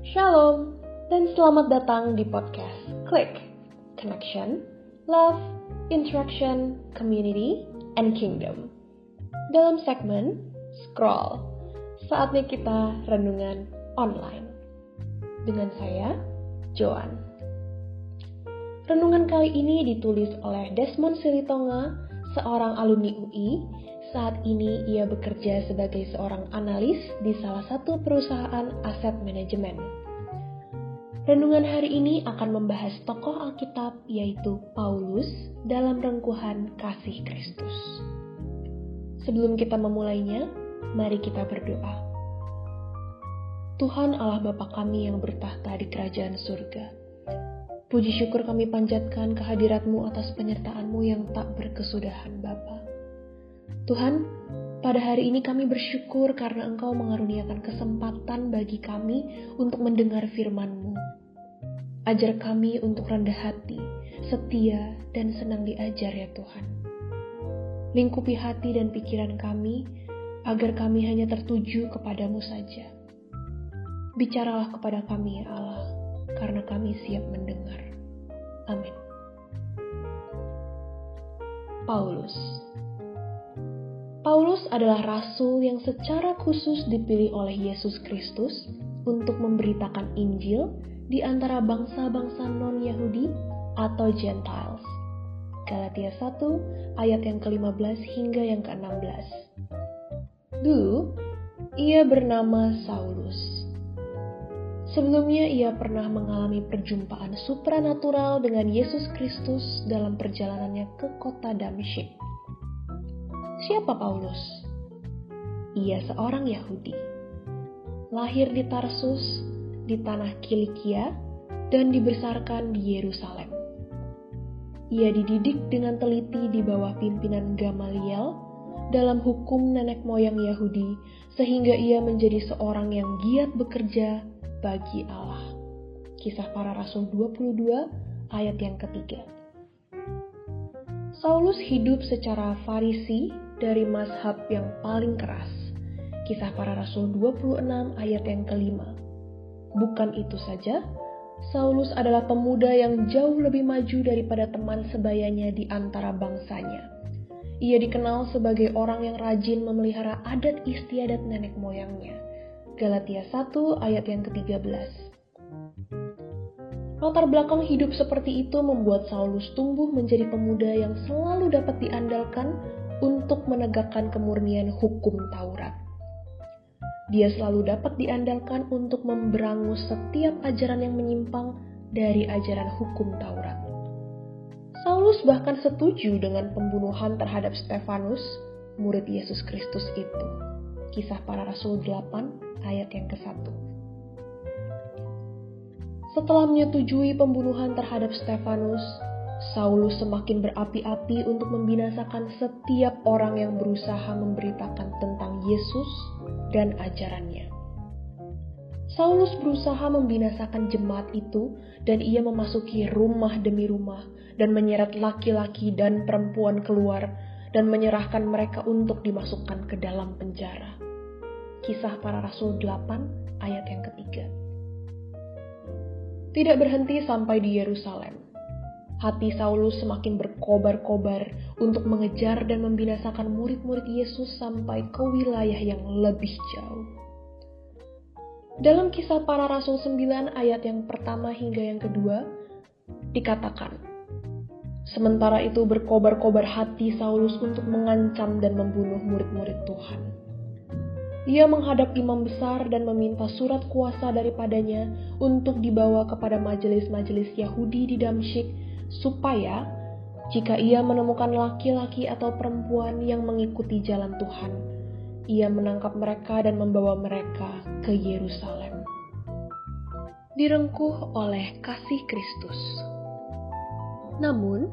Shalom, dan selamat datang di podcast Click, Connection, Love, Interaction, Community, and Kingdom. Dalam segmen SKROL, saatnya kita renungan online. Dengan saya, Joan. Renungan kali ini ditulis oleh Desmon Silitonga, seorang alumni UI. Saat ini ia bekerja sebagai seorang analis di salah satu perusahaan aset manajemen. Renungan hari ini akan membahas tokoh Alkitab yaitu Paulus dalam rengkuhan kasih Kristus. Sebelum kita memulainya, mari kita berdoa. Tuhan Allah Bapa kami yang bertahta di kerajaan surga, puji syukur kami panjatkan kehadirat-Mu atas penyertaan-Mu yang tak berkesudahan Bapa. Tuhan, pada hari ini kami bersyukur karena Engkau mengaruniakan kesempatan bagi kami untuk mendengar firman-Mu. Ajar kami untuk rendah hati, setia, dan senang diajar ya Tuhan. Lingkupi hati dan pikiran kami, agar kami hanya tertuju kepada-Mu saja. Bicaralah kepada kami ya Allah, karena kami siap mendengar. Amin. Paulus adalah rasul yang secara khusus dipilih oleh Yesus Kristus untuk memberitakan Injil di antara bangsa-bangsa non-Yahudi atau Gentiles. Galatia 1 ayat yang ke-15 hingga yang ke-16. Dulu, ia bernama Saulus. Sebelumnya ia pernah mengalami perjumpaan supranatural dengan Yesus Kristus dalam perjalanannya ke kota Damsyik. Siapa Paulus? Ia seorang Yahudi. Lahir di Tarsus, di tanah Kilikia, dan dibesarkan di Yerusalem. Ia dididik dengan teliti di bawah pimpinan Gamaliel dalam hukum nenek moyang Yahudi, sehingga ia menjadi seorang yang giat bekerja bagi Allah. Kisah Para Rasul 22 ayat yang ketiga. Saulus hidup secara Farisi dari mazhab yang paling keras. Kisah Para Rasul 26 ayat yang kelima. Bukan itu saja, Saulus adalah pemuda yang jauh lebih maju daripada teman sebayanya di antara bangsanya. Ia dikenal sebagai orang yang rajin memelihara adat istiadat nenek moyangnya. Galatia 1 ayat yang ke-13. Latar belakang hidup seperti itu membuat Saulus tumbuh menjadi pemuda yang selalu dapat diandalkan untuk menegakkan kemurnian hukum Taurat. Dia selalu dapat diandalkan untuk memberangus setiap ajaran yang menyimpang dari ajaran hukum Taurat. Saulus bahkan setuju dengan pembunuhan terhadap Stefanus, murid Yesus Kristus itu. Kisah Para Rasul 8 ayat yang ke-1. Setelah menyetujui pembunuhan terhadap Stefanus, Saulus semakin berapi-api untuk membinasakan setiap orang yang berusaha memberitakan tentang Yesus dan ajarannya. Saulus berusaha membinasakan jemaat itu dan ia memasuki rumah demi rumah dan menyeret laki-laki dan perempuan keluar dan menyerahkan mereka untuk dimasukkan ke dalam penjara. Kisah Para Rasul 8 ayat yang ketiga. Tidak berhenti sampai di Yerusalem. Hati Saulus semakin berkobar-kobar untuk mengejar dan membinasakan murid-murid Yesus sampai ke wilayah yang lebih jauh. Dalam Kisah Para Rasul 9 ayat yang pertama hingga yang kedua, dikatakan, sementara itu berkobar-kobar hati Saulus untuk mengancam dan membunuh murid-murid Tuhan. Ia menghadap imam besar dan meminta surat kuasa daripadanya untuk dibawa kepada majelis-majelis Yahudi di Damsyik supaya jika ia menemukan laki-laki atau perempuan yang mengikuti jalan Tuhan, ia menangkap mereka dan membawa mereka ke Yerusalem. Direngkuh oleh kasih Kristus. Namun,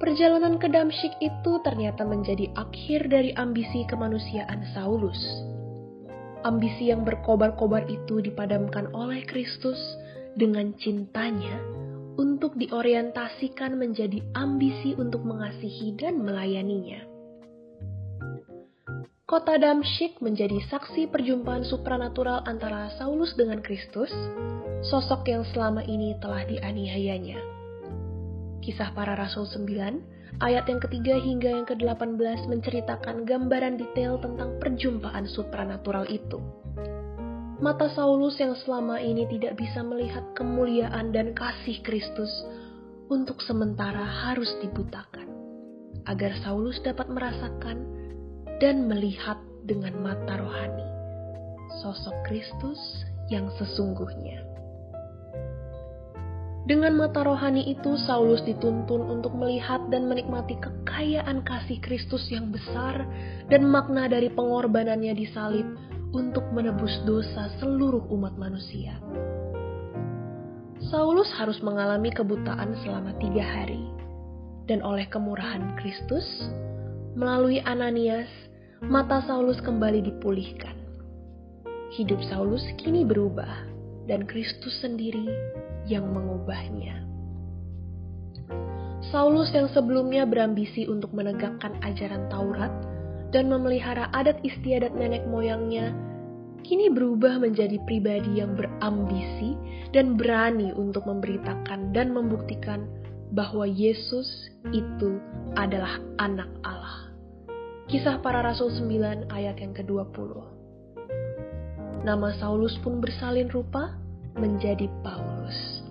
perjalanan ke Damsyik itu ternyata menjadi akhir dari ambisi kemanusiaan Saulus. Ambisi yang berkobar-kobar itu dipadamkan oleh Kristus dengan cintanya untuk diorientasikan menjadi ambisi untuk mengasihi dan melayaninya. kota Damsyik menjadi saksi perjumpaan supranatural antara Saulus dengan Kristus, sosok yang selama ini telah dianiayanya. Kisah Para Rasul 9, ayat yang ketiga hingga yang ke-18 menceritakan gambaran detail tentang perjumpaan supranatural itu. Mata Saulus yang selama ini tidak bisa melihat kemuliaan dan kasih Kristus, untuk sementara harus dibutakan, agar Saulus dapat merasakan dan melihat dengan mata rohani sosok Kristus yang sesungguhnya. Dengan mata rohani itu, Saulus dituntun untuk melihat dan menikmati kekayaan kasih Kristus yang besar dan makna dari pengorbanannya di salib untuk menebus dosa seluruh umat manusia. Saulus harus mengalami kebutaan selama 3 hari, dan oleh kemurahan Kristus, melalui Ananias, mata Saulus kembali dipulihkan. Hidup Saulus kini berubah, dan Kristus sendiri yang mengubahnya. Saulus yang sebelumnya berambisi untuk menegakkan ajaran Taurat dan memelihara adat istiadat nenek moyangnya, kini berubah menjadi pribadi yang berambisi dan berani untuk memberitakan dan membuktikan bahwa Yesus itu adalah Anak Allah. Kisah Para Rasul 9 ayat yang ke-20. Nama Saulus pun bersalin rupa menjadi Paulus.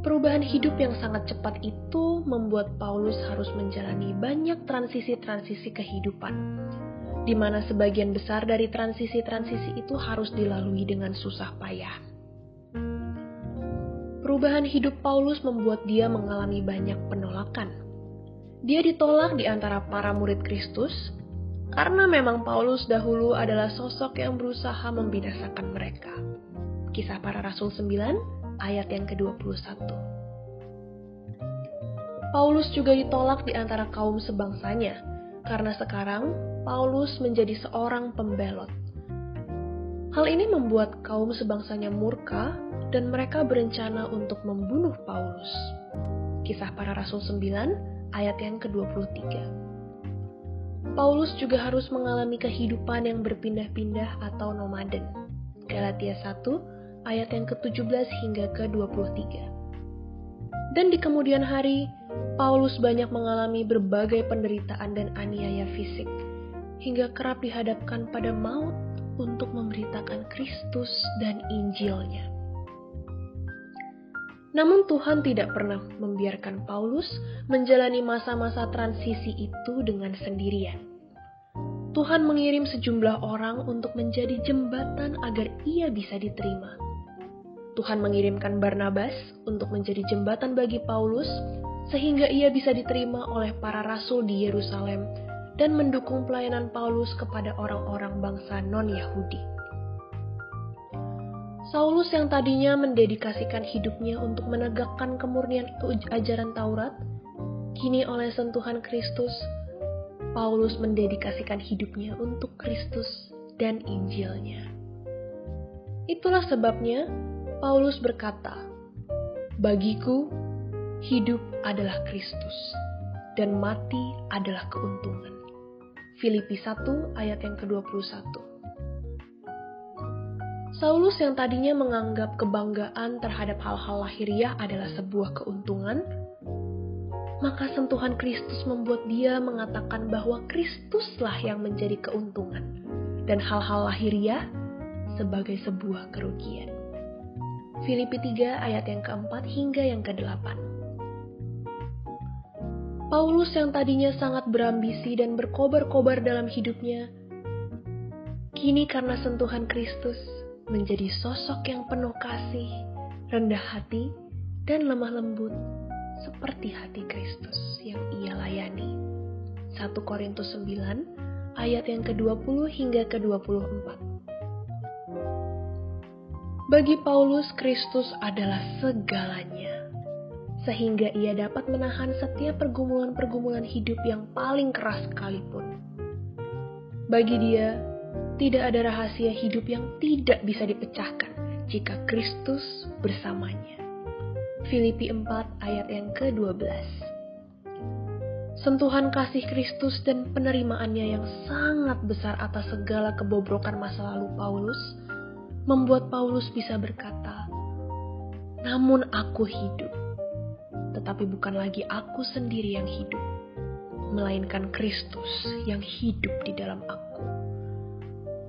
Perubahan hidup yang sangat cepat itu membuat Paulus harus menjalani banyak transisi-transisi kehidupan, di mana sebagian besar dari transisi-transisi itu harus dilalui dengan susah payah. Perubahan hidup Paulus membuat dia mengalami banyak penolakan. Dia ditolak di antara para murid Kristus, karena memang Paulus dahulu adalah sosok yang berusaha membinasakan mereka. Kisah Para Rasul 9, ayat yang ke-21. Paulus juga ditolak di antara kaum sebangsanya, karena sekarang Paulus menjadi seorang pembelot. Hal ini membuat kaum sebangsanya murka, dan mereka berencana untuk membunuh Paulus. Kisah Para Rasul 9, ayat yang ke-23. Paulus juga harus mengalami kehidupan yang berpindah-pindah atau nomaden. Galatia 1, ayat yang ke-17 hingga ke-23. Dan di kemudian hari, Paulus banyak mengalami berbagai penderitaan dan aniaya fisik, hingga kerap dihadapkan pada maut untuk memberitakan Kristus dan Injilnya. Namun Tuhan tidak pernah membiarkan Paulus menjalani masa-masa transisi itu dengan sendirian. Tuhan mengirim sejumlah orang untuk menjadi jembatan agar ia bisa diterima. Tuhan mengirimkan Barnabas untuk menjadi jembatan bagi Paulus, sehingga ia bisa diterima oleh para rasul di Yerusalem dan mendukung pelayanan Paulus kepada orang-orang bangsa non-Yahudi. Saulus yang tadinya mendedikasikan hidupnya untuk menegakkan kemurnian ajaran Taurat, kini oleh sentuhan Kristus, Paulus mendedikasikan hidupnya untuk Kristus dan Injilnya. Itulah sebabnya Paulus berkata, "Bagiku, hidup adalah Kristus, dan mati adalah keuntungan." Filipi 1 ayat yang ke-21. Saulus yang tadinya menganggap kebanggaan terhadap hal-hal lahiriah adalah sebuah keuntungan, maka sentuhan Kristus membuat dia mengatakan bahwa Kristuslah yang menjadi keuntungan, dan hal-hal lahiriah sebagai sebuah kerugian. Filipi 3 ayat yang ke-4 hingga yang ke-8. Paulus yang tadinya sangat berambisi dan berkobar-kobar dalam hidupnya, kini karena sentuhan Kristus, menjadi sosok yang penuh kasih, rendah hati, dan lemah lembut seperti hati Kristus yang ia layani. 1 Korintus 9 ayat yang ke-20 hingga ke-24. Bagi Paulus, Kristus adalah segalanya, sehingga ia dapat menahan setiap pergumulan-pergumulan hidup yang paling keras sekalipun. Bagi dia, tidak ada rahasia hidup yang tidak bisa dipecahkan jika Kristus bersamanya. Filipi 4 ayat yang ke-12. Sentuhan kasih Kristus dan penerimaannya yang sangat besar atas segala kebobrokan masa lalu Paulus, membuat Paulus bisa berkata, "Namun aku hidup, tetapi bukan lagi aku sendiri yang hidup, melainkan Kristus yang hidup di dalam aku.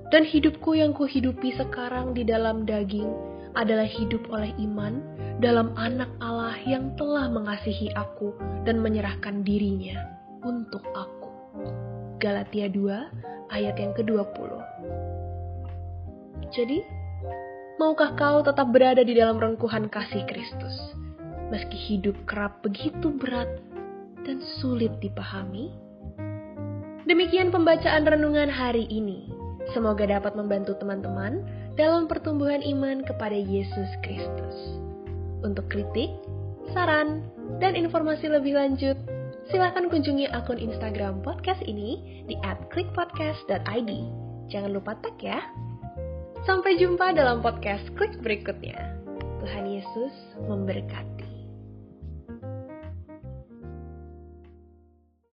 Dan hidupku yang kuhidupi sekarang di dalam daging adalah hidup oleh iman dalam Anak Allah yang telah mengasihi aku dan menyerahkan dirinya untuk aku." Galatia 2 ayat yang ke-20. Jadi, maukah kau tetap berada di dalam rengkuhan kasih Kristus, meski hidup kerap begitu berat dan sulit dipahami? Demikian pembacaan renungan hari ini. Semoga dapat membantu teman-teman dalam pertumbuhan iman kepada Yesus Kristus. Untuk kritik, saran, dan informasi lebih lanjut, silakan kunjungi akun Instagram podcast ini di @klikpodcast.id. Jangan lupa tag ya. Sampai jumpa dalam podcast Klik berikutnya. Tuhan Yesus memberkati.